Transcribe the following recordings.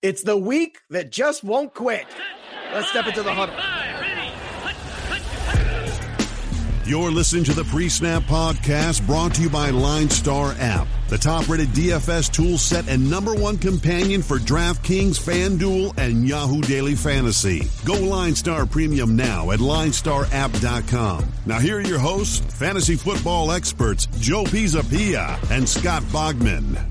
It's the week that just won't quit. Let's step into the huddle. You're listening to the Pre-Snap Podcast, brought to you by Line Star App, the top-rated DFS tool set and number one companion for DraftKings, FanDuel, and Yahoo Daily Fantasy. Go Line Star Premium now at LineStarApp.com. Now here are your hosts, fantasy football experts Joe Pisapia and Scott Bogman.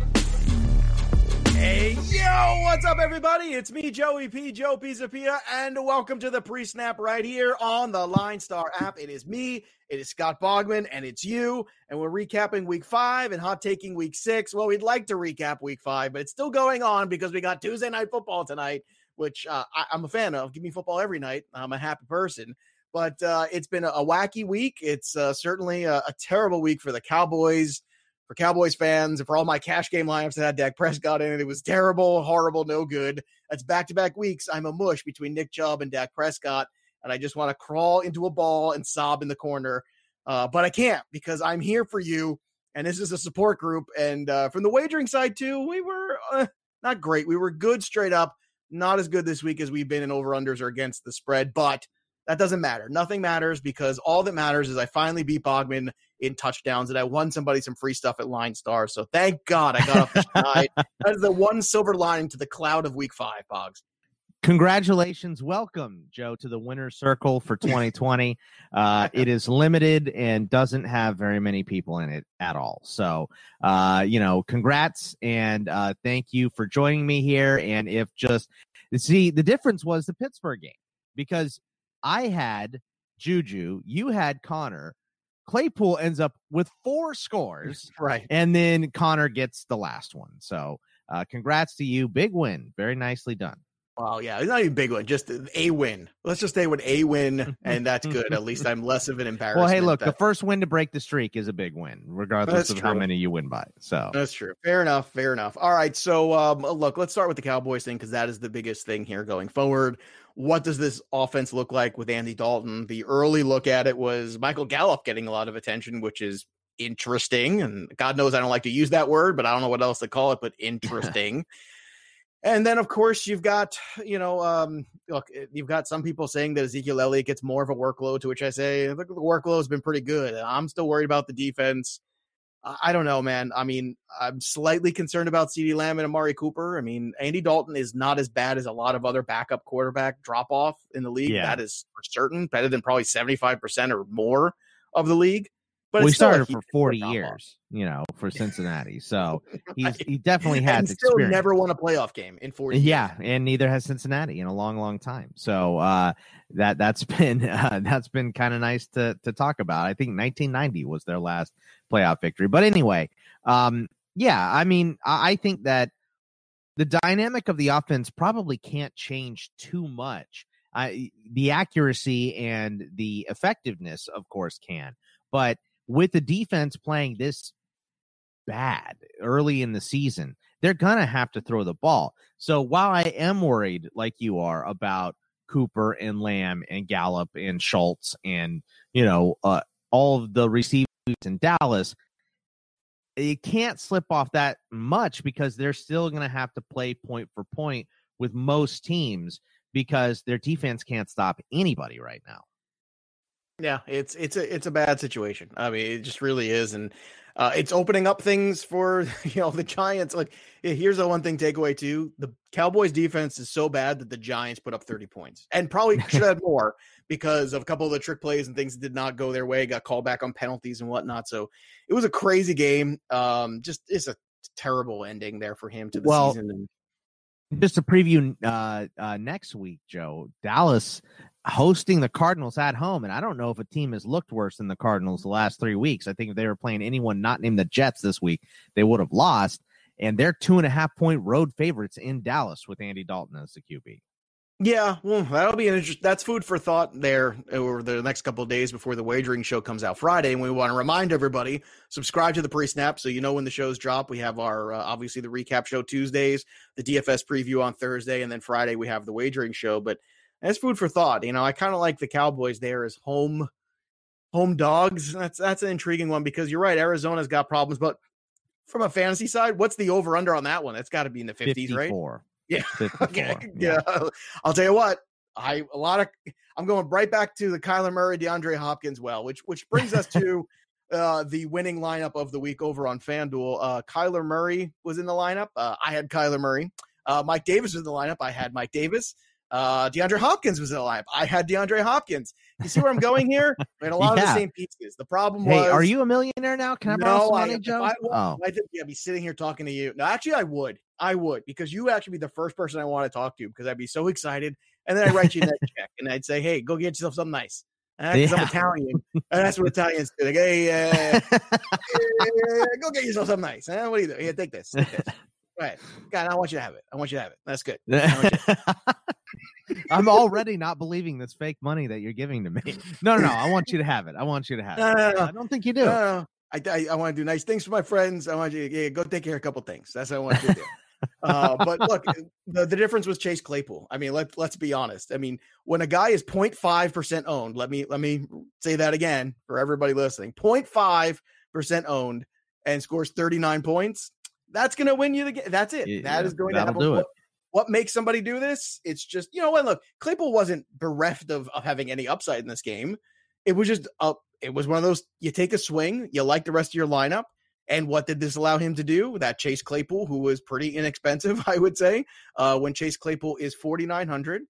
Hey, yo, what's up, everybody? It's me, Joey P, Joe Pisapia, and welcome to the pre-snap right here on the Line Star app. It is me, it is Scott Bogman, and it's you, and we're recapping week 5 and hot-taking week 6. Well, we'd like to recap week 5, but it's still going on because we got Tuesday Night Football tonight, which I'm a fan of. Give me football every night. I'm a happy person. But it's been a wacky week. It's certainly a terrible week for the Cowboys. For Cowboys fans, and for all my cash game lineups that had Dak Prescott in it, it was terrible, horrible, no good. That's back-to-back weeks. I'm a mush between Nick Chubb and Dak Prescott, and I just want to crawl into a ball and sob in the corner. But I can't, because I'm here for you, and this is a support group. And from the wagering side, too, we were not great. We were good straight up, not as good this week as we've been in over-unders or against the spread, but that doesn't matter. Nothing matters, because all that matters is I finally beat Bogman in touchdowns, and I won somebody some free stuff at Line Star. So thank God I got off the side. That is the one silver lining to the cloud of week 5, Boggs. Congratulations. Welcome, Joe, to the winner's circle for 2020. It is limited and doesn't have very many people in it at all. So, congrats, and thank you for joining me here. And the difference was the Pittsburgh game, because I had Juju, you had Connor. Claypool ends up with 4 scores, right? And then Connor gets the last one. So congrats to you. Big win. Very nicely done. Oh, yeah. It's not even a big one. Just a win. Let's just stay with a win, and that's good. At least I'm less of an embarrassment. Well, hey, look, the first win to break the streak is a big win, regardless of how many you win by. So that's true. Fair enough. All right. So, look, let's start with the Cowboys thing, because that is the biggest thing here going forward. What does this offense look like with Andy Dalton? The early look at it was Michael Gallup getting a lot of attention, which is interesting. And God knows I don't like to use that word, but I don't know what else to call it, but interesting. And then, of course, you've got, you've got some people saying that Ezekiel Elliott gets more of a workload, to which I say, look, the workload has been pretty good. I'm still worried about the defense. I don't know, man. I mean, I'm slightly concerned about CeeDee Lamb and Amari Cooper. I mean, Andy Dalton is not as bad as a lot of other backup quarterback drop-off in the league. Yeah. That is for certain, better than probably 75% or more of the league. But we started for 40 years, for Cincinnati. So he definitely had the experience. Still never won a playoff game in 40 years. Yeah, and neither has Cincinnati in a long, long time. So that's been kind of nice to talk about. I think 1990 was their last playoff victory. But anyway, I mean, I think that the dynamic of the offense probably can't change too much. The accuracy and the effectiveness, of course, can. But with the defense playing this bad early in the season, they're going to have to throw the ball. So while I am worried, like you are, about Cooper and Lamb and Gallup and Schultz and, all of the receivers in Dallas, it can't slip off that much, because they're still going to have to play point for point with most teams, because their defense can't stop anybody right now. Yeah, it's a bad situation. I mean, it just really is, and it's opening up things for the Giants. Like, here's the one thing takeaway too: the Cowboys' defense is so bad that the Giants put up 30 points, and probably should have more, because of a couple of the trick plays and things that did not go their way, got called back on penalties and whatnot. So it was a crazy game. It's a terrible ending there for him to the season. Just to preview next week, Joe, Dallas hosting the Cardinals at home. And I don't know if a team has looked worse than the Cardinals the last 3 weeks. I think if they were playing anyone not named the Jets this week, they would have lost. And they're 2.5-point road favorites in Dallas with Andy Dalton as the QB. Yeah, well, that'll be that's food for thought there over the next couple of days before the wagering show comes out Friday. And we want to remind everybody, subscribe to the pre-snap so you know when the shows drop. We have our, obviously, the recap show Tuesdays, the DFS preview on Thursday, and then Friday we have the wagering show. But that's food for thought. I kind of like the Cowboys there as home dogs. That's an intriguing one, because you're right, Arizona's got problems. But from a fantasy side, what's the over-under on that one? That's got to be in the 50s, 54. Right? Yeah. Yeah. I'll tell you what. I'm going right back to the Kyler Murray, DeAndre Hopkins well, which brings us to the winning lineup of the week over on FanDuel. Kyler Murray was in the lineup. I had Kyler Murray. Mike Davis was in the lineup. I had Mike Davis. DeAndre Hopkins was in the lineup. I had DeAndre Hopkins. You see where I'm going here? I had a lot of the same pieces. The problem was, are you a millionaire now? Can I borrow some money, Joe? I think I'd be sitting here talking to you. No, actually, I would, because you actually be the first person I want to talk to, because I'd be so excited. And then I'd write you that check, and I'd say, hey, go get yourself something nice. Because I'm Italian. And that's what Italians do. Like, hey, go get yourself something nice. What do you do? Here, take this. All right. God, I want you to have it. That's good. I'm already not believing this fake money that you're giving to me. No. I want you to have it. No. I don't think you do. No. I want to do nice things for my friends. I want you to go take care of a couple things. That's what I want you to do. But look, the difference was Chase Claypool. I mean, let's be honest. I mean, when a guy is 0.5% owned, let me say that again for everybody listening, 0.5% owned and scores 39 points. That's going to win you the game. That's it. Yeah, that is going to happen. What makes somebody do this? It's just, you know what? Look, Claypool wasn't bereft of having any upside in this game. It was just it was one of those, you take a swing, you like the rest of your lineup. And what did this allow him to do? That Chase Claypool, who was pretty inexpensive, I would say, when Chase Claypool is 4,900,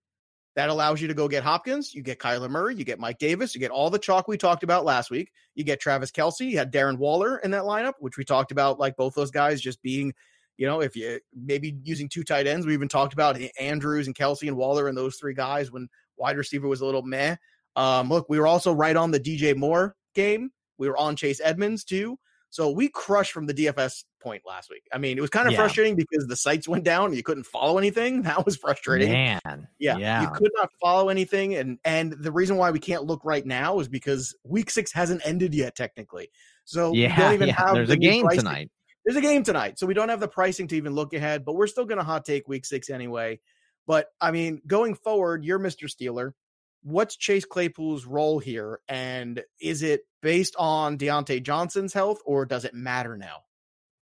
that allows you to go get Hopkins. You get Kyler Murray. You get Mike Davis. You get all the chalk we talked about last week. You get Travis Kelce. You had Darren Waller in that lineup, which we talked about, like both those guys just being, you know, if you maybe using two tight ends. We even talked about Andrews and Kelce and Waller and those three guys when wide receiver was a little meh. Look, we were also right on the DJ Moore game. We were on Chase Edmonds too. So we crushed from the DFS point last week. I mean, it was kind of frustrating because the sites went down and you couldn't follow anything. That was frustrating. Man. Yeah. You could not follow anything. And the reason why we can't look right now is because week 6 hasn't ended yet, technically. So we don't even have there's a game pricing tonight. There's a game tonight. So we don't have the pricing to even look ahead, but we're still going to hot take week 6 anyway. But I mean, going forward, you're Mr. Steeler. What's Chase Claypool's role here? And is it based on Deontay Johnson's health, or does it matter now?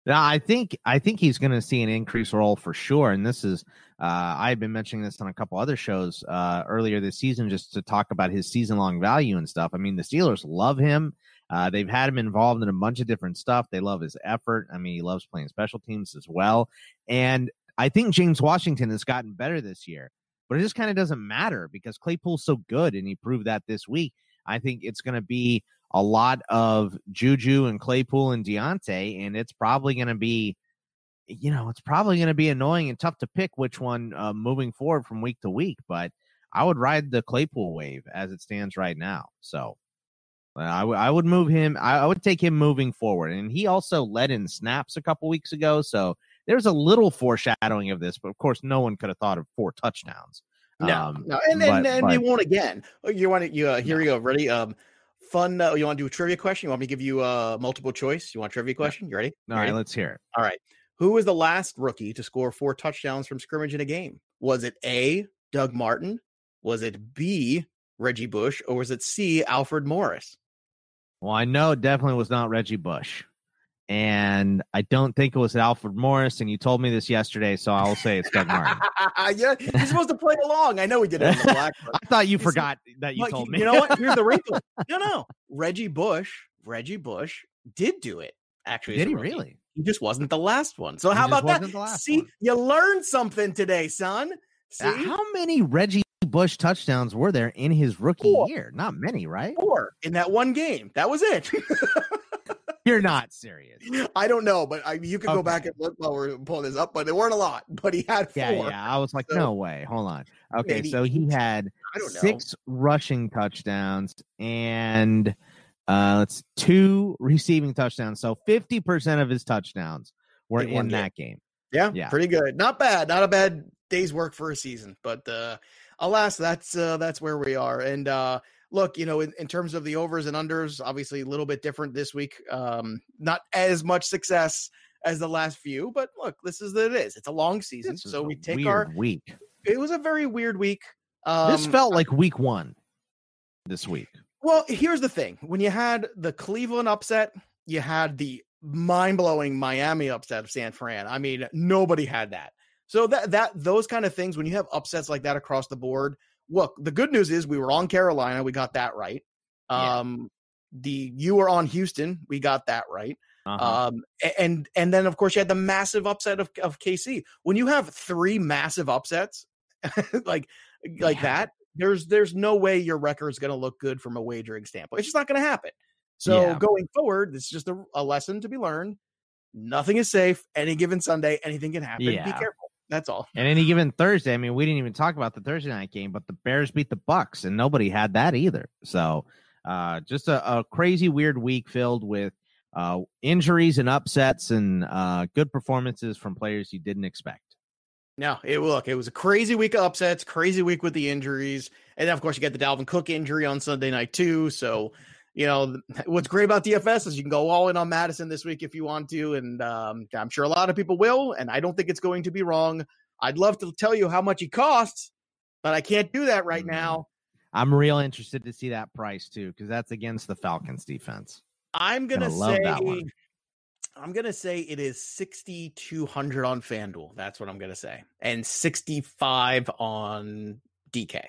Now, I think he's going to see an increased role for sure. And this is, I've been mentioning this on a couple other shows earlier this season, just to talk about his season long value and stuff. I mean, the Steelers love him. They've had him involved in a bunch of different stuff. They love his effort. I mean, he loves playing special teams as well. And I think James Washington has gotten better this year. But it just kind of doesn't matter because Claypool's so good, and he proved that this week. I think it's going to be a lot of Juju and Claypool and Deontay, and it's probably going to be, you know, annoying and tough to pick which one moving forward from week to week. But I would ride the Claypool wave as it stands right now. So I would move him. I would take him moving forward. And he also led in snaps a couple weeks ago, so there's a little foreshadowing of this, but of course, no one could have thought of 4 touchdowns. But they won't again. You go. Ready? Fun. You want to do a trivia question? You want me to give you a multiple choice? You want a trivia question? You ready? All right, let's hear it. All right. Who was the last rookie to score 4 touchdowns from scrimmage in a game? Was it A, Doug Martin? Was it B, Reggie Bush? Or was it C, Alfred Morris? Well, I know it definitely was not Reggie Bush. And I don't think it was Alfred Morris, and you told me this yesterday, so I'll say it's Doug Martin. Yeah, you're supposed to play along. I know we did it in the black. I thought you forgot that you told me. You know what? Here's the wrinkle. No. Reggie Bush did do it, actually. Did he really? He just wasn't the last one. So how about that? See, you learned something today, son. See? How many Reggie Bush touchdowns were there in his rookie year? Not many, right? 4 in that one game. That was it. You're not serious. I don't know, but you can go back and look while we're pulling this up, but there weren't a lot, but he had 4. Yeah. I was like, no way. Hold on. Okay, maybe. So he had 6 rushing touchdowns and 2 receiving touchdowns. So 50% of his touchdowns were in that game. Yeah, pretty good. Not bad. Not a bad day's work for a season, but alas, that's where we are. And look, you know, in terms of the overs and unders, obviously a little bit different this week. Not as much success as the last few, but look, it is. It's a long season, so we take our week. It was a very weird week. This felt like week 1 this week. Well, here's the thing. When you had the Cleveland upset, you had the mind-blowing Miami upset of San Fran. I mean, nobody had that. So those kind of things, when you have upsets like that across the board, look, the good news is we were on Carolina. We got that right. You were on Houston. We got that right. And then, of course, you had the massive upset of KC. When you have three massive upsets like that, there's no way your record is going to look good from a wagering standpoint. It's just not going to happen. So going forward, it's just a lesson to be learned. Nothing is safe. Any given Sunday, anything can happen. Be careful. That's all. And any given Thursday, I mean, we didn't even talk about the Thursday night game, but the Bears beat the Bucks, and nobody had that either. So just a crazy, weird week filled with injuries and upsets and good performances from players you didn't expect. No, it was a crazy week of upsets, crazy week with the injuries. And then, of course, you got the Dalvin Cook injury on Sunday night, too. So, you know, what's great about DFS is you can go all in on Madison this week if you want to. And I'm sure a lot of people will. And I don't think it's going to be wrong. I'd love to tell you how much he costs, but I can't do that right now. I'm real interested to see that price, too, because that's against the Falcons defense. I'm going to say that one. I'm going to say it is 6,200 on FanDuel. That's what I'm going to say. And 65 on DK.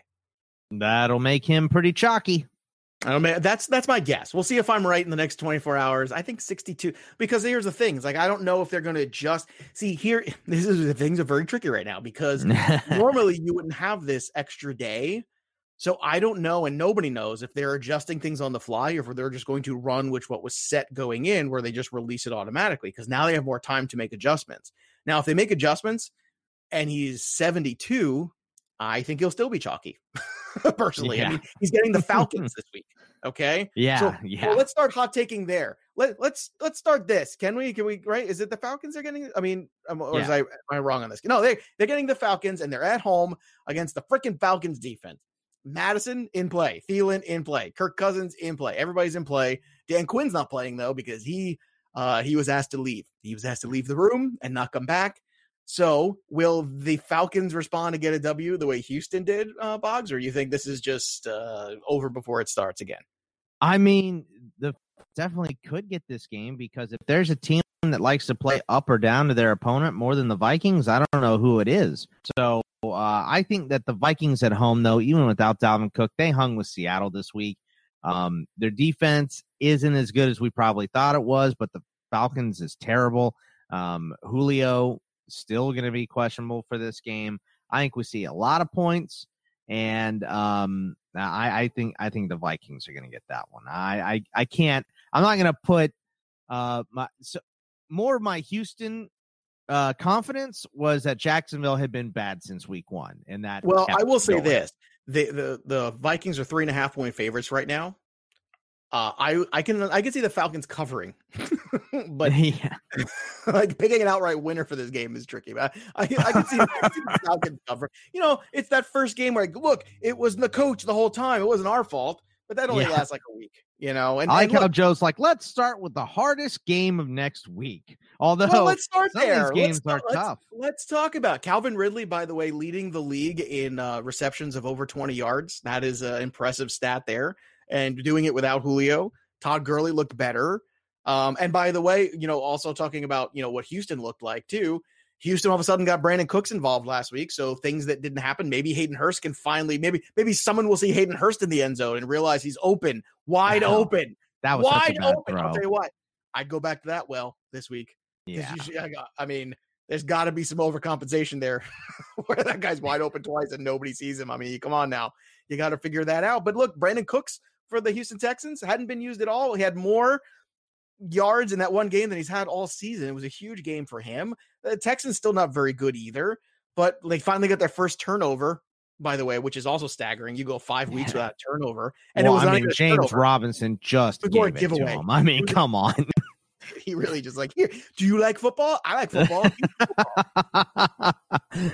That'll make him pretty chalky. I don't know, that's my guess. We'll see if I'm right in the next 24 hours. I think 62, because here's the thing. It's like, I don't know if they're going to adjust. See here, things are very tricky right now because normally you wouldn't have this extra day. So I don't know, and nobody knows if they're adjusting things on the fly or if they're just going to run what was set going in where they just release it automatically because now they have more time to make adjustments. Now, if they make adjustments and he's 72, I think he'll still be chalky, personally. Yeah. I mean, he's getting the Falcons this week, okay? Yeah, so, well, let's start hot-taking there. Let's start this. Can we, right? Is it the Falcons they're getting? I mean, am I wrong on this? No, they're getting the Falcons, and they're at home against the freaking Falcons defense. Madison in play, Thielen in play, Kirk Cousins in play, everybody's in play. Dan Quinn's not playing though because he was asked to leave. He was asked to leave the room and not come back. So will the Falcons respond to get a W the way Houston did, Boggs, or you think this is just over before it starts again? I mean, the definitely could get this game because if there's a team that likes to play up or down to their opponent more than the Vikings, I don't know who it is. So I think that the Vikings at home, though, even without Dalvin Cook, they hung with Seattle this week. Their defense isn't as good as we probably thought it was, but the Falcons is terrible. Julio still going to be questionable for this game. I think we see a lot of points, and I think the Vikings are going to get that one. I can't. I'm not going to put more of my Houston confidence was that Jacksonville had been bad since week one. And that, well, I will say this, the Vikings are 3.5-point favorites right now. I can see the Falcons covering, but like picking an outright winner for this game is tricky. But I can see the Falcons cover. You know, it's that first game where look, it was the coach the whole time. It wasn't our fault, but that only lasts like a week. You know, and I like how Joe's like, let's start with the hardest game of next week. Although, well, let's start there. Games are tough. Let's talk about Calvin Ridley, by the way, leading the league in receptions of over 20 yards. That is an impressive stat there. And doing it without Julio. Todd Gurley looked better. And by the way, you know, also talking about, you know, what Houston looked like too. Houston all of a sudden got Brandon Cooks involved last week. So things that didn't happen, maybe Hayden Hurst can finally, maybe someone will see Hayden Hurst in the end zone and realize he's open, wide open. That was wide open. Throw. I'll tell you what, I'd go back to that this week. Yeah. There's got to be some overcompensation there where that guy's wide open twice and nobody sees him. I mean, come on now. You got to figure that out. But look, Brandon Cooks for the Houston Texans hadn't been used at all. He had more yards in that one game than he's had all season. It was a huge game for him. The Texans still not very good either, but they finally got their first turnover, by the way, which is also staggering. You go 5 weeks without turnover. And James Robinson just gave it to him. I mean, come on. He really just like, here, do you like football? I like football.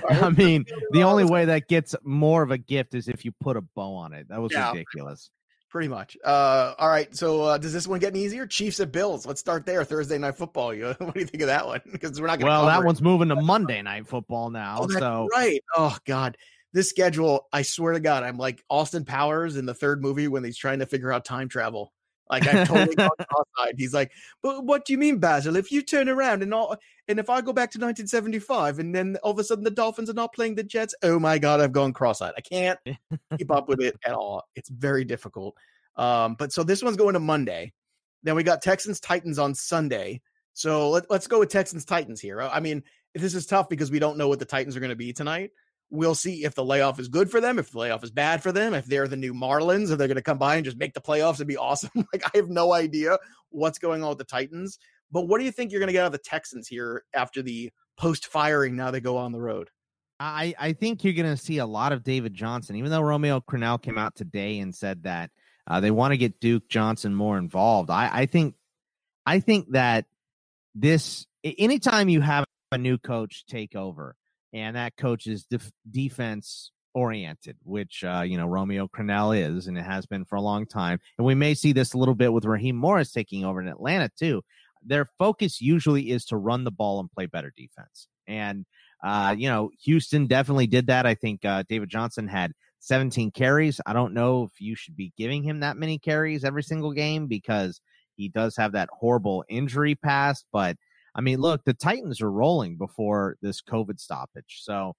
I mean, the only way that gets more of a gift is if you put a bow on it. That was ridiculous. Pretty much. All right. So does this one get any easier? Chiefs at Bills. Let's start there. Thursday night football. What do you think of that one? Because we're not going to that one's moving to Monday night football now. Oh, so right. Oh, God. This schedule, I swear to God, I'm like Austin Powers in the third movie when he's trying to figure out time travel. Like, I totally got cross-eyed. He's like, but what do you mean, Basil? If you turn around and if I go back to 1975 and then all of a sudden the Dolphins are not playing the Jets, oh my God, I've gone cross-eyed. I can't keep up with it at all. It's very difficult. But so this one's going to Monday. Then we got Texans-Titans on Sunday. So let's go with Texans-Titans here. I mean, this is tough because we don't know what the Titans are going to be tonight. We'll see if the layoff is good for them, if the layoff is bad for them, if they're the new Marlins, if they're going to come by and just make the playoffs and be awesome. Like, I have no idea what's going on with the Titans. But what do you think you're going to get out of the Texans here after the post-firing now they go on the road? I think you're going to see a lot of David Johnson, even though Romeo Crennel came out today and said that they want to get Duke Johnson more involved. I think that this, anytime you have a new coach take over, and that coach is defense-oriented, which, Romeo Crennel is, and it has been for a long time. And we may see this a little bit with Raheem Morris taking over in Atlanta, too. Their focus usually is to run the ball and play better defense. And, Houston definitely did that. I think David Johnson had 17 carries. I don't know if you should be giving him that many carries every single game because he does have that horrible injury past, but I mean, look, the Titans are rolling before this COVID stoppage. So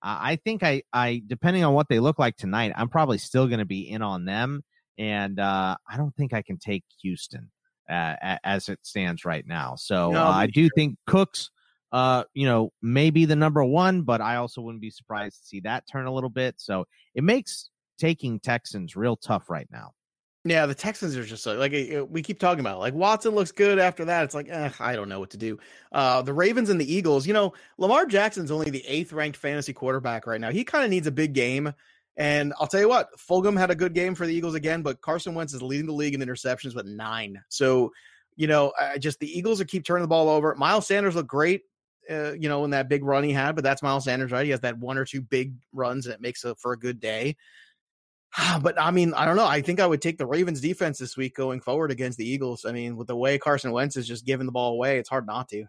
I think I depending on what they look like tonight, I'm probably still going to be in on them. And I don't think I can take Houston as it stands right now. So I do think Cooks, may be the number one, but I also wouldn't be surprised to see that turn a little bit. So it makes taking Texans real tough right now. Yeah, the Texans are just like we keep talking about. Like, Watson looks good after that. It's like, I don't know what to do. The Ravens and the Eagles, Lamar Jackson's only the 8th-ranked fantasy quarterback right now. He kind of needs a big game. And I'll tell you what, Fulgham had a good game for the Eagles again, but Carson Wentz is leading the league in interceptions with 9. So, the Eagles keep turning the ball over. Miles Sanders looked great, in that big run he had, but that's Miles Sanders, right? He has that one or two big runs, and it makes for a good day. But, I mean, I don't know. I think I would take the Ravens defense this week going forward against the Eagles. I mean, with the way Carson Wentz is just giving the ball away, it's hard not to.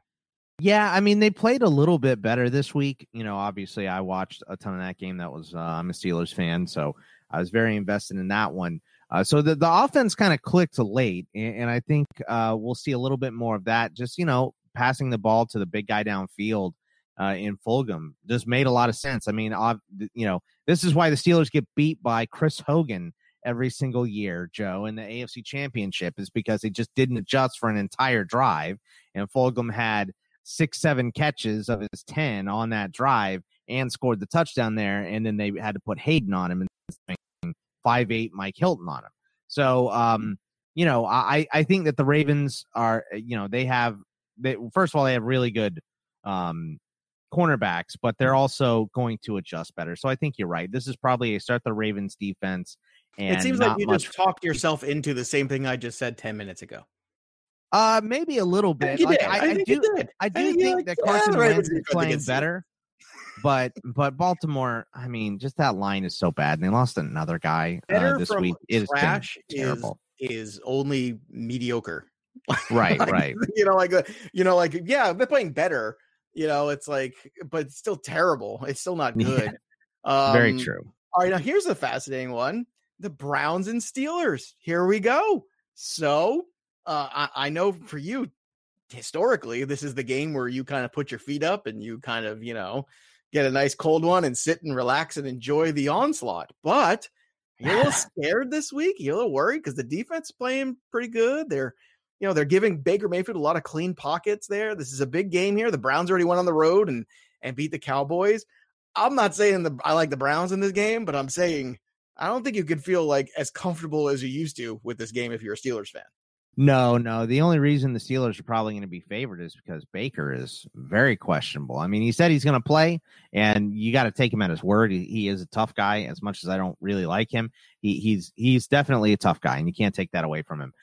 Yeah, I mean, they played a little bit better this week. Obviously, I watched a ton of that game. That was I'm a Steelers fan, so I was very invested in that one. So the offense kind of clicked late, and I think we'll see a little bit more of that. Just, passing the ball to the big guy downfield. In Fulgham just made a lot of sense. I mean, this is why the Steelers get beat by Chris Hogan every single year, Joe, in the AFC Championship is because they just didn't adjust for an entire drive. And Fulgham had 6-7 catches of his 10 on that drive and scored the touchdown there. And then they had to put Hayden on him and 5'8" Mike Hilton on him. So, I think that the Ravens are, first of all, they have really good, cornerbacks, but they're also going to adjust better. So I think you're right. This is probably a start the Ravens defense. And it seems like you just talked yourself into the same thing I just said 10 minutes ago. Maybe a little bit. I think that Carson Wentz is playing better, but Baltimore, I mean, just that line is so bad. And they lost another guy this week. It is terrible. Is only mediocre. Right, right. They're playing better. It's like, but it's still terrible. It's still not good. Yeah, very true. All right. Now here's a fascinating one. The Browns and Steelers. Here we go. So I know for you, historically, this is the game where you kind of put your feet up and you kind of, get a nice cold one and sit and relax and enjoy the onslaught. But you're a little scared this week. You're a little worried because the defense is playing pretty good. They're giving Baker Mayfield a lot of clean pockets there. This is a big game here. The Browns already went on the road and beat the Cowboys. I'm not saying I like the Browns in this game, but I'm saying I don't think you could feel like as comfortable as you used to with this game if you're a Steelers fan. No. The only reason the Steelers are probably going to be favored is because Baker is very questionable. I mean, he said he's going to play, and you got to take him at his word. He is a tough guy. As much as I don't really like him, he's definitely a tough guy, and you can't take that away from him.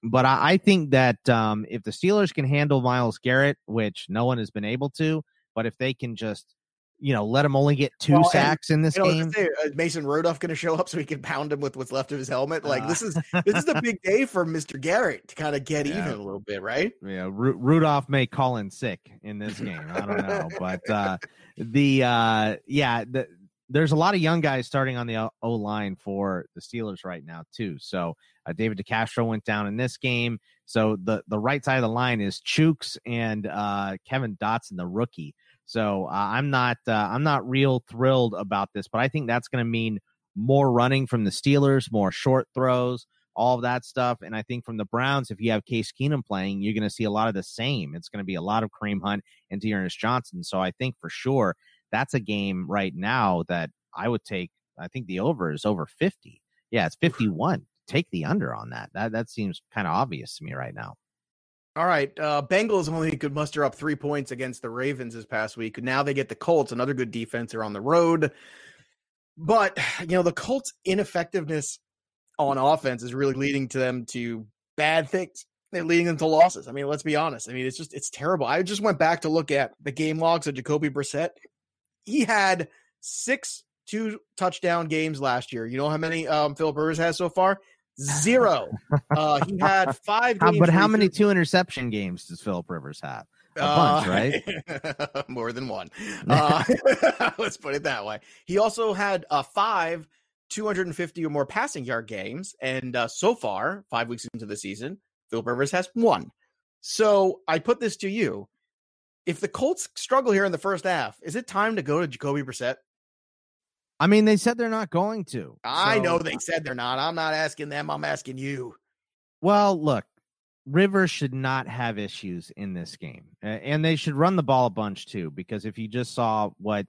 But I think that if the Steelers can handle Myles Garrett, which no one has been able to, but if they can just, let him only get 2 sacks in this game. Mason Rudolph going to show up so he can pound him with what's left of his helmet. Like this is a big day for Mr. Garrett to kind of get even a little bit, right? Yeah, Rudolph may call in sick in this game. I don't know, but there's a lot of young guys starting on the O-line for the Steelers right now, too. So David DeCastro went down in this game. So the right side of the line is Chooks and Kevin Dotson, the rookie. So I'm not real thrilled about this, but I think that's going to mean more running from the Steelers, more short throws, all of that stuff. And I think from the Browns, if you have Case Keenum playing, you're going to see a lot of the same. It's going to be a lot of Kareem Hunt and Dearness Johnson. So I think for sure that's a game right now that I would take. I think the over is over 50. Yeah, it's 51. Take the under on that. That seems kind of obvious to me right now. All right. Bengals only could muster up 3 points against the Ravens this past week. Now they get the Colts, another good defense. They're on the road. But, you know, the Colts' ineffectiveness on offense is really leading to them to bad things. They're leading them to losses. I mean, let's be honest. I mean, it's terrible. I just went back to look at the game logs of Jacoby Brissett. He had 6 2-touchdown touchdown games last year. You know how many Philip Rivers has so far? Zero. He had 5 games. But how many 2-interception games does Philip Rivers have? A bunch, right? More than one. Let's put it that way. He also had 5 250 or more passing yard games. And so far, 5 weeks into the season, Philip Rivers has 1. So I put this to you. If the Colts struggle here in the first half, is it time to go to Jacoby Brissett? I mean, they said they're not going to. So. I know they said they're not. I'm not asking them. I'm asking you. Well, look, Rivers should not have issues in this game, and they should run the ball a bunch too, because if you just saw what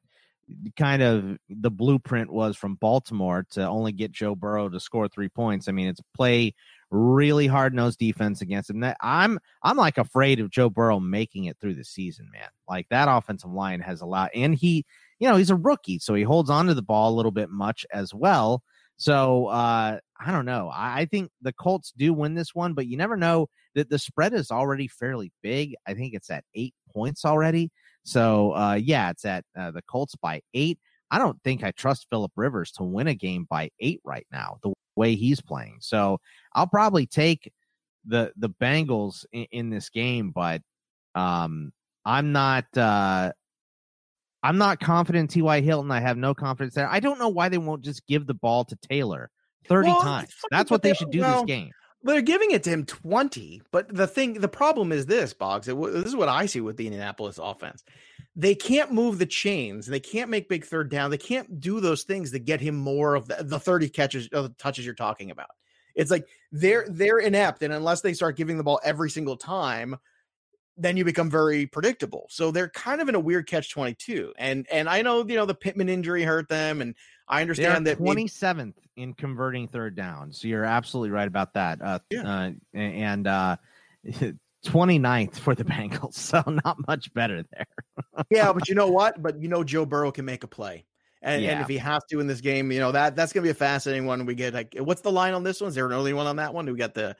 kind of the blueprint was from Baltimore to only get Joe Burrow to score 3 points. I mean, it's play really hard-nosed defense against him. I'm like afraid of Joe Burrow making it through the season, man. Like that offensive line has allowed, and he, you know, he's a rookie, so he holds on to the ball a little bit much as well. So I don't know. I think the Colts do win this one, but you never know. That the spread is already fairly big. I think it's at 8 points already. So yeah, it's at the Colts by 8. I don't think I trust Philip Rivers to win a game by 8 right now, the way he's playing. So I'll probably take the Bengals in this game, but I'm not confident in T.Y. Hilton. I have no confidence there. I don't know why they won't just give the ball to Taylor 30 times. That's what they should do this game. They're giving it to him 20, but the problem is this, Boggs. This is what I see with the Indianapolis offense. They can't move the chains. They can't make big third down. They can't do those things that get him more of the 30 catches, touches you're talking about. It's like they're inept, and unless they start giving the ball every single time, then you become very predictable. So they're kind of in a weird catch-22. And I know, you know, the Pittman injury hurt them, and I understand that 27th in converting third down. So you're absolutely right about that. And 29th for the Bengals. So not much better there. Yeah. But you know what? But you know, Joe Burrow can make a play. And if he has to in this game, you know, that's going to be a fascinating one. We get like, what's the line on this one? Is there an early one on that one? Do we got the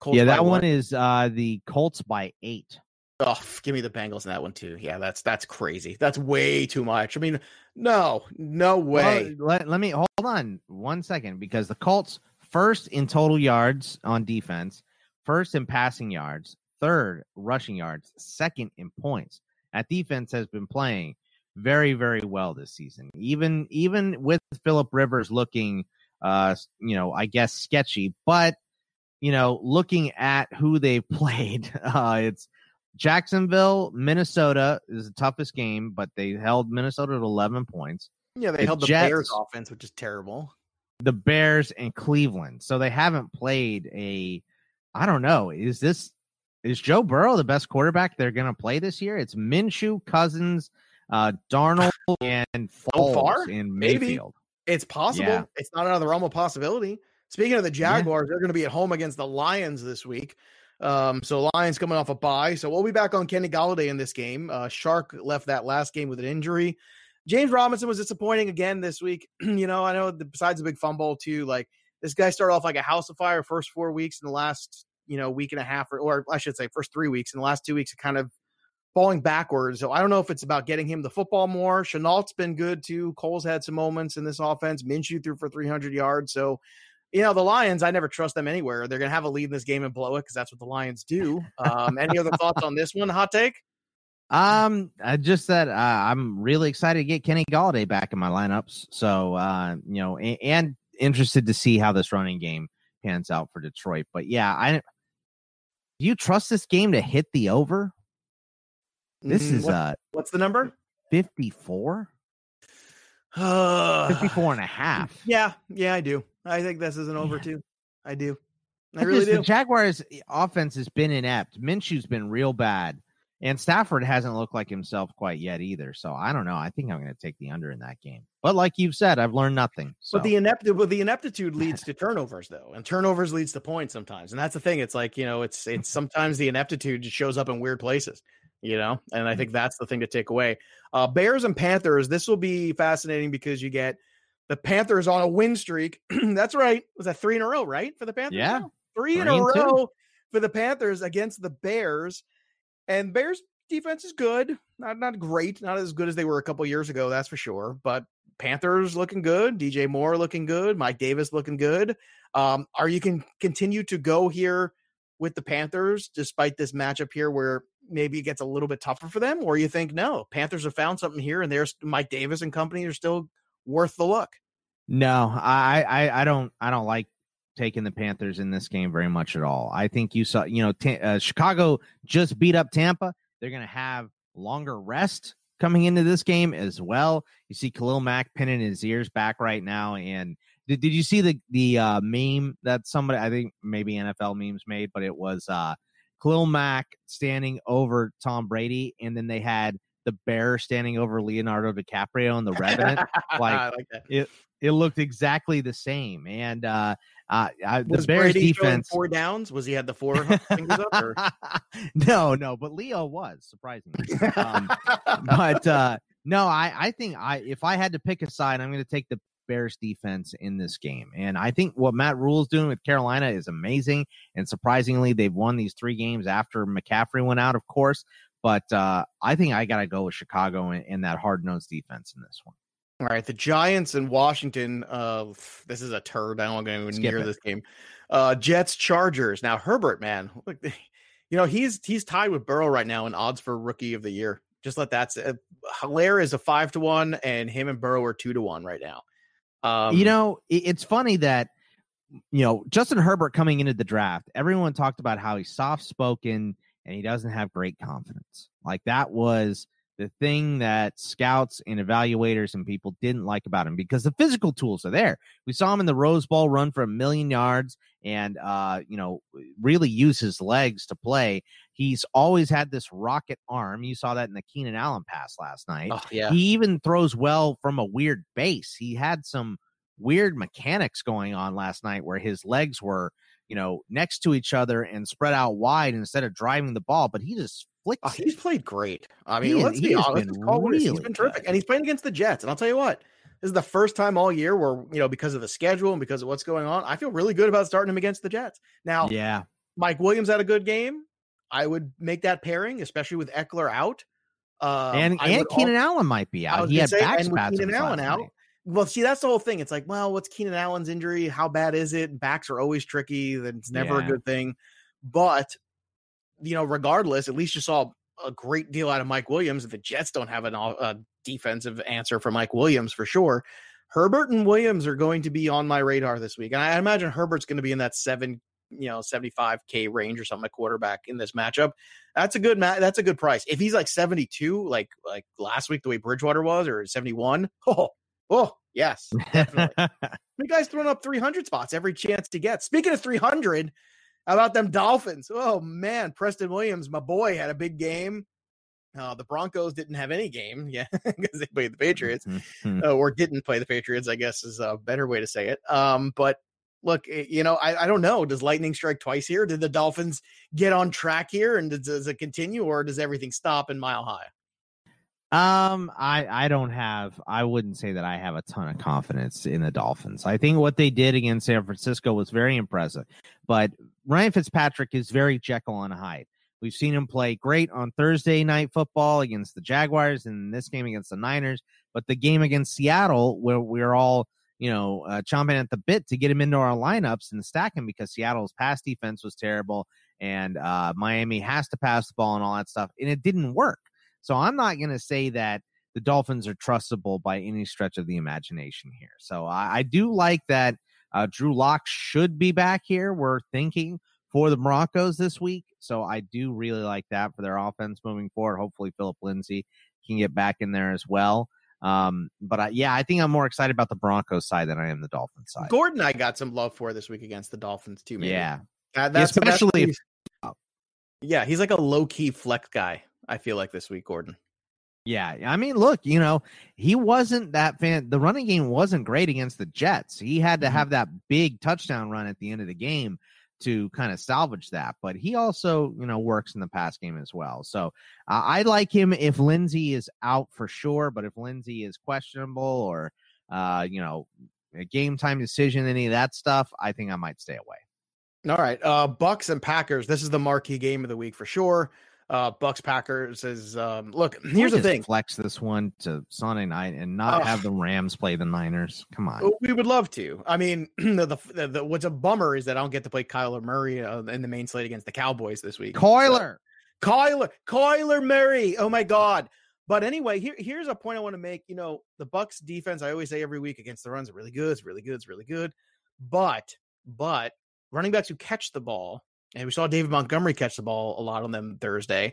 Colts? Yeah. That one is the Colts by 8. Oh, give me the Bengals in that one too. Yeah, that's crazy. That's way too much. I mean, no way. Well, let me hold on 1 second, because the Colts first in total yards on defense, first in passing yards, third rushing yards, second in points. That defense has been playing very, very well this season. Even with Philip Rivers looking, you know, I guess sketchy, but you know, looking at who they've played, it's Jacksonville, Minnesota is the toughest game, but they held Minnesota to 11 points. Yeah, they held the Jets, Bears offense, which is terrible. The Bears and Cleveland. So they haven't played I don't know. Is Joe Burrow the best quarterback they're going to play this year? It's Minshew, Cousins, Darnold, and Foles in Mayfield. Maybe. It's possible. Yeah. It's not out of the realm of possibility. Speaking of the Jaguars, they're going to be at home against the Lions this week. So Lions coming off a bye. So we'll be back on Kenny Golladay in this game. Shark left that last game with an injury. James Robinson was disappointing again this week. You know, I know besides a big fumble too, like this guy started off like a house of fire first 4 weeks, in the last, you know, week and a half, or I should say first 3 weeks, in the last 2 weeks kind of falling backwards. So I don't know if it's about getting him the football more. Chenault's been good too. Cole's had some moments in this offense. Minshew threw for 300 yards. So, you know, the Lions, I never trust them anywhere. They're going to have a lead in this game and blow it, because that's what the Lions do. Any other thoughts on this one, hot take? I'm really excited to get Kenny Golladay back in my lineups. So, and interested to see how this running game pans out for Detroit. But yeah, do you trust this game to hit the over? This is what's the number? 54? 54.5. Yeah, I do. I think this is an over too. I do. I really do. The Jaguars' offense has been inept. Minshew's been real bad. And Stafford hasn't looked like himself quite yet either. So I don't know. I think I'm going to take the under in that game. But like you've said, I've learned nothing. So. But the ineptitude leads to turnovers, though. And turnovers leads to points sometimes. And that's the thing. It's like, it's sometimes the ineptitude just shows up in weird places, And I think that's the thing to take away. Bears and Panthers, this will be fascinating because you get the Panthers on a win streak. That's right. Was that 3 in a row, right, for the Panthers? Yeah. No, 3 in a row for the Panthers against the Bears. And Bears defense is good, not great, not as good as they were a couple years ago, that's for sure. But Panthers looking good, DJ Moore looking good, Mike Davis looking good. Are you can continue to go here with the Panthers despite this matchup here where maybe it gets a little bit tougher for them? Or you think, no, Panthers have found something here and there's Mike Davis and company are still worth the look? No, I don't like taking the Panthers in this game very much at all. I think you saw, Chicago just beat up Tampa. They're going to have longer rest coming into this game as well. You see Khalil Mack pinning his ears back right now. And did you see the meme that somebody, I think maybe NFL memes made, but it was Khalil Mack standing over Tom Brady. And then they had the bear standing over Leonardo DiCaprio in The Revenant. I like that. It looked exactly the same. And, the Bears Brady defense 4 downs. Was he had the 4 fingers up? Or? No, but Leo was surprisingly. I think if I had to pick a side, I'm going to take the Bears defense in this game. And I think what Matt Rule's doing with Carolina is amazing. And surprisingly, they've won these 3 games after McCaffrey went out, of course. But I think I got to go with Chicago and that hard-nosed defense in this one. All right, the Giants and Washington. This is a turd. I don't want to go near this game. Jets, Chargers. Now Herbert, man, look, he's tied with Burrow right now in odds for Rookie of the Year. Just let that sit. Hilaire is a 5 to 1, and him and Burrow are 2 to 1 right now. It's funny that Justin Herbert coming into the draft, everyone talked about how he's soft-spoken and he doesn't have great confidence. Like that was the thing that scouts and evaluators and people didn't like about him because the physical tools are there. We saw him in the Rose Bowl run for 1,000,000 yards and, really use his legs to play. He's always had this rocket arm. You saw that in the Keenan Allen pass last night. Oh, yeah. He even throws well from a weird base. He had some weird mechanics going on last night where his legs were, next to each other and spread out wide instead of driving the ball, but he just he's played great. I mean, let's be honest. He's been terrific. And he's playing against the Jets. And I'll tell you what, this is the first time all year where, because of the schedule and because of what's going on, I feel really good about starting him against the Jets. Now, yeah, Mike Williams had a good game. I would make that pairing, especially with Eckler out. And Keenan Allen might be out. He had back spasms. Keenan Allen out. Well, see, that's the whole thing. It's like, well, what's Keenan Allen's injury? How bad is it? Backs are always tricky. That's never a good thing. But regardless, at least you saw a great deal out of Mike Williams. The Jets don't have a defensive answer for Mike Williams for sure. Herbert and Williams are going to be on my radar this week. And I imagine Herbert's going to be in that 75K range or something, a quarterback in this matchup. That's a good price. If he's like 72, like last week, the way Bridgewater was, or 71. Oh, yes. Definitely. You guys throwing up 300 spots every chance to get. Speaking of 300, how about them Dolphins? Oh, man, Preston Williams, my boy, had a big game. The Broncos didn't have any game, because they played the Patriots, or didn't play the Patriots, I guess is a better way to say it. But look, I don't know. Does lightning strike twice here? Did the Dolphins get on track here, and does it continue, or does everything stop in Mile High? I wouldn't say that I have a ton of confidence in the Dolphins. I think what they did against San Francisco was very impressive, but Ryan Fitzpatrick is very Jekyll and Hyde. We've seen him play great on Thursday Night Football against the Jaguars and this game against the Niners, but the game against Seattle where we're all, chomping at the bit to get him into our lineups and stack him because Seattle's pass defense was terrible and Miami has to pass the ball and all that stuff. And it didn't work. So I'm not going to say that the Dolphins are trustable by any stretch of the imagination here. So I do like that Drew Lock should be back here. We're thinking for the Broncos this week. So I do really like that for their offense moving forward. Hopefully Philip Lindsay can get back in there as well. But I think I'm more excited about the Broncos side than I am the Dolphins side. Gordon, I got some love for this week against the Dolphins too, maybe. Yeah. Especially, he's like a low-key flex guy, I feel like, this week, Gordon. Yeah, I mean, look, you know, he wasn't that fan. The running game wasn't great against the Jets. He had to have that big touchdown run at the end of the game to kind of salvage that. But he also, you know, works in the pass game as well. So I like him if Lindsey is out for sure. But if Lindsey is questionable or, you know, a game time decision, any of that stuff, I think I might stay away. All right, Bucks and Packers. This is the marquee game of the week for sure. Bucks-Packers is, look, here's the thing. Flex this one to Sunday night and not have the Rams play the Niners. Come on. We would love to. I mean, the what's a bummer is that I don't get to play Kyler Murray in the main slate against the Cowboys this week. Kyler Murray. Oh, my God. But anyway, here's a point I want to make. You know, the Bucks defense, I always say every week against the runs, are really good. It's really good. It's really good. But running backs who catch the ball, and we saw David Montgomery catch the ball a lot on them Thursday.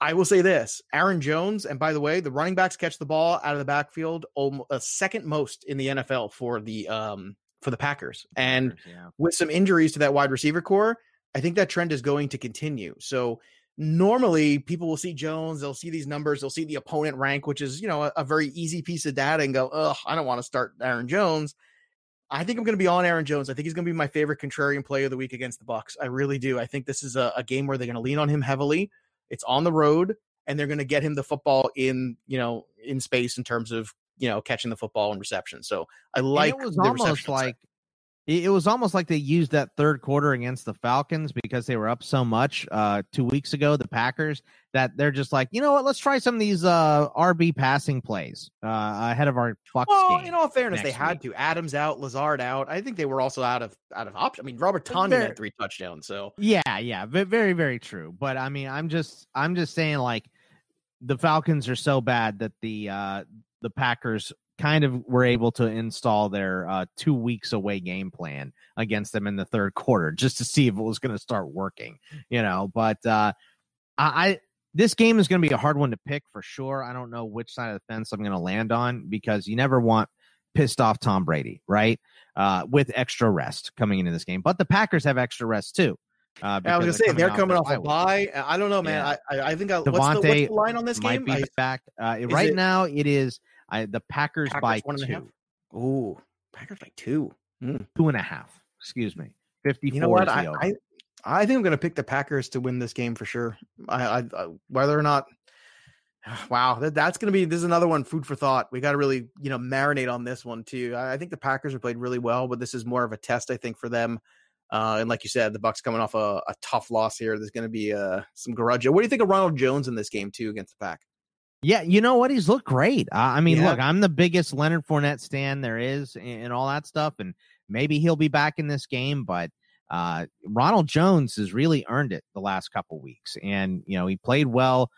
I will say this, Aaron Jones, and by the way, the running backs catch the ball out of the backfield second most in the NFL for the Packers. And with some injuries to that wide receiver core, I think that trend is going to continue. So normally people will see Jones, they'll see these numbers, they'll see the opponent rank, which is, you know, a very easy piece of data, and go, "Ugh, I don't want to start Aaron Jones." I think I'm going to be on Aaron Jones. I think he's going to be my favorite contrarian play of the week against the Bucs. I really do. I think this is a game where they're going to lean on him heavily. It's on the road, and they're going to get him the football in space in terms of, you know, catching the football and reception. So I like it was almost like side. It was almost like they used that third quarter against the Falcons because they were up so much 2 weeks ago, the Packers, that they're just like, you know what, let's try some of these RB passing plays ahead of our Bucs game. Well, in all fairness, they had to. Adams out, Lazard out. I think they were also out of options. I mean, Robert Tonyan had 3 touchdowns. So yeah, very, very true. But I mean, I'm just saying, like, the Falcons are so bad that the Packers kind of were able to install their 2 weeks away game plan against them in the third quarter just to see if it was going to start working, you know. But this game is going to be a hard one to pick for sure. I don't know which side of the fence I'm going to land on, because you never want pissed off Tom Brady, right? With extra rest coming into this game. But the Packers have extra rest too. I was going to say, they're coming off a bye. I don't know, man. Yeah. I think what's the line on this game? Might be back. Now it is the Packers by 2. Ooh, Packers by 2. 2.5. Excuse me. 54. You know what? I think I'm going to pick the Packers to win this game for sure. I whether or not, wow, that's going to be, this is another one, food for thought. We got to really, you know, marinate on this one too. I think the Packers have played really well, but this is more of a test, I think, for them. And like you said, the Bucs coming off a tough loss here. There's going to be some grudge. What do you think of Ronald Jones in this game too against the Pack? Yeah, you know what? He's looked great. Look, I'm the biggest Leonard Fournette stan there is and all that stuff, and maybe he'll be back in this game, but Ronald Jones has really earned it the last couple weeks, and you know, he played well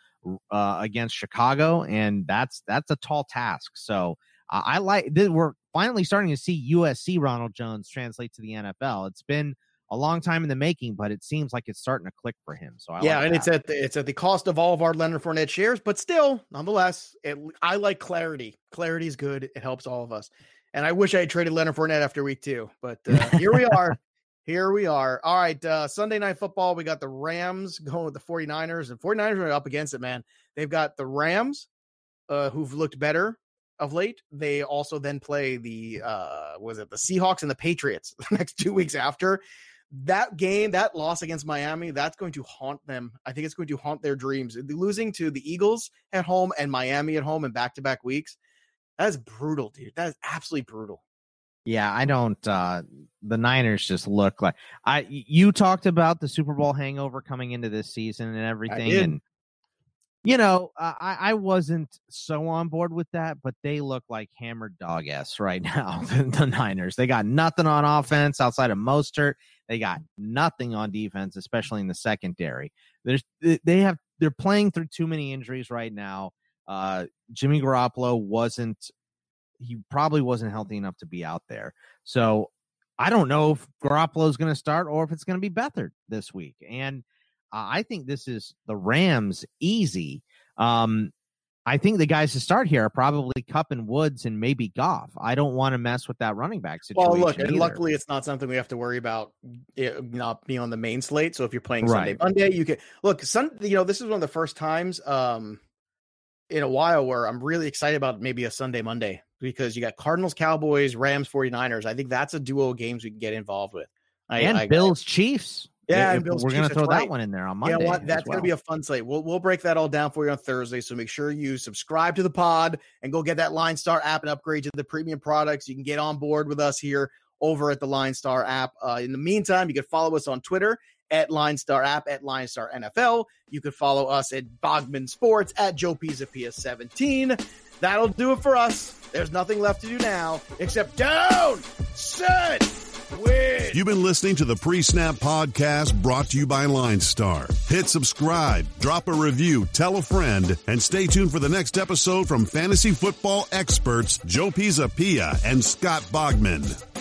against Chicago, and that's a tall task. So I like that we're finally starting to see USC Ronald Jones translate to the NFL. It's been a long time in the making, but it seems like it's starting to click for him. So it's at the cost of all of our Leonard Fournette shares, but still, nonetheless, I like clarity. Clarity is good. It helps all of us, and I wish I had traded Leonard Fournette after week 2, but here we are. Here we are. All right, Sunday Night Football. We got the Rams going with the 49ers, and 49ers are up against it, man. They've got the Rams, who've looked better of late. They also then play the Seahawks and the Patriots the next 2 weeks after. That game, that loss against Miami, that's going to haunt them. I think it's going to haunt their dreams. Losing to the Eagles at home and Miami at home in back-to-back weeks, that's brutal, dude. That is absolutely brutal. Yeah, I don't. The Niners just look like You talked about the Super Bowl hangover coming into this season and everything, and you know, I wasn't so on board with that, but they look like hammered dog ass right now. The Niners, they got nothing on offense outside of Mostert. They got nothing on defense, especially in the secondary. There's they have. they're playing through too many injuries right now. Jimmy Garoppolo probably wasn't healthy enough to be out there. So I don't know if Garoppolo is going to start or if it's going to be Beathard this week. And I think this is the Rams easy. I think the guys to start here are probably Kupp and Woods and maybe Goff. I don't want to mess with that running back situation. Well, look, and luckily it's not something we have to worry about it not being on the main slate. So if you're playing Sunday, Monday, you can look. This is one of the first times in a while where I'm really excited about maybe a Sunday, Monday, because you got Cardinals, Cowboys, Rams, 49ers. I think that's a duo of games we can get involved with. And Bills, Chiefs. Yeah, and Bills, we're going to throw that one in there on Monday. You know what? That's going to be a fun slate. We'll break that all down for you on Thursday, so make sure you subscribe to the pod and go get that Line Star app and upgrade to the premium products. You can get on board with us here over at the Line Star app. In the meantime, you can follow us on Twitter at Line Star app, at Line Star NFL. You can follow us at Bogman Sports, at Joe Pisapia 17. That'll do it for us. There's nothing left to do now except down, sit, win. You've been listening to the Pre-Snap Podcast, brought to you by LineStar. Hit subscribe, drop a review, tell a friend, and stay tuned for the next episode from fantasy football experts Joe Pisapia and Scott Bogman.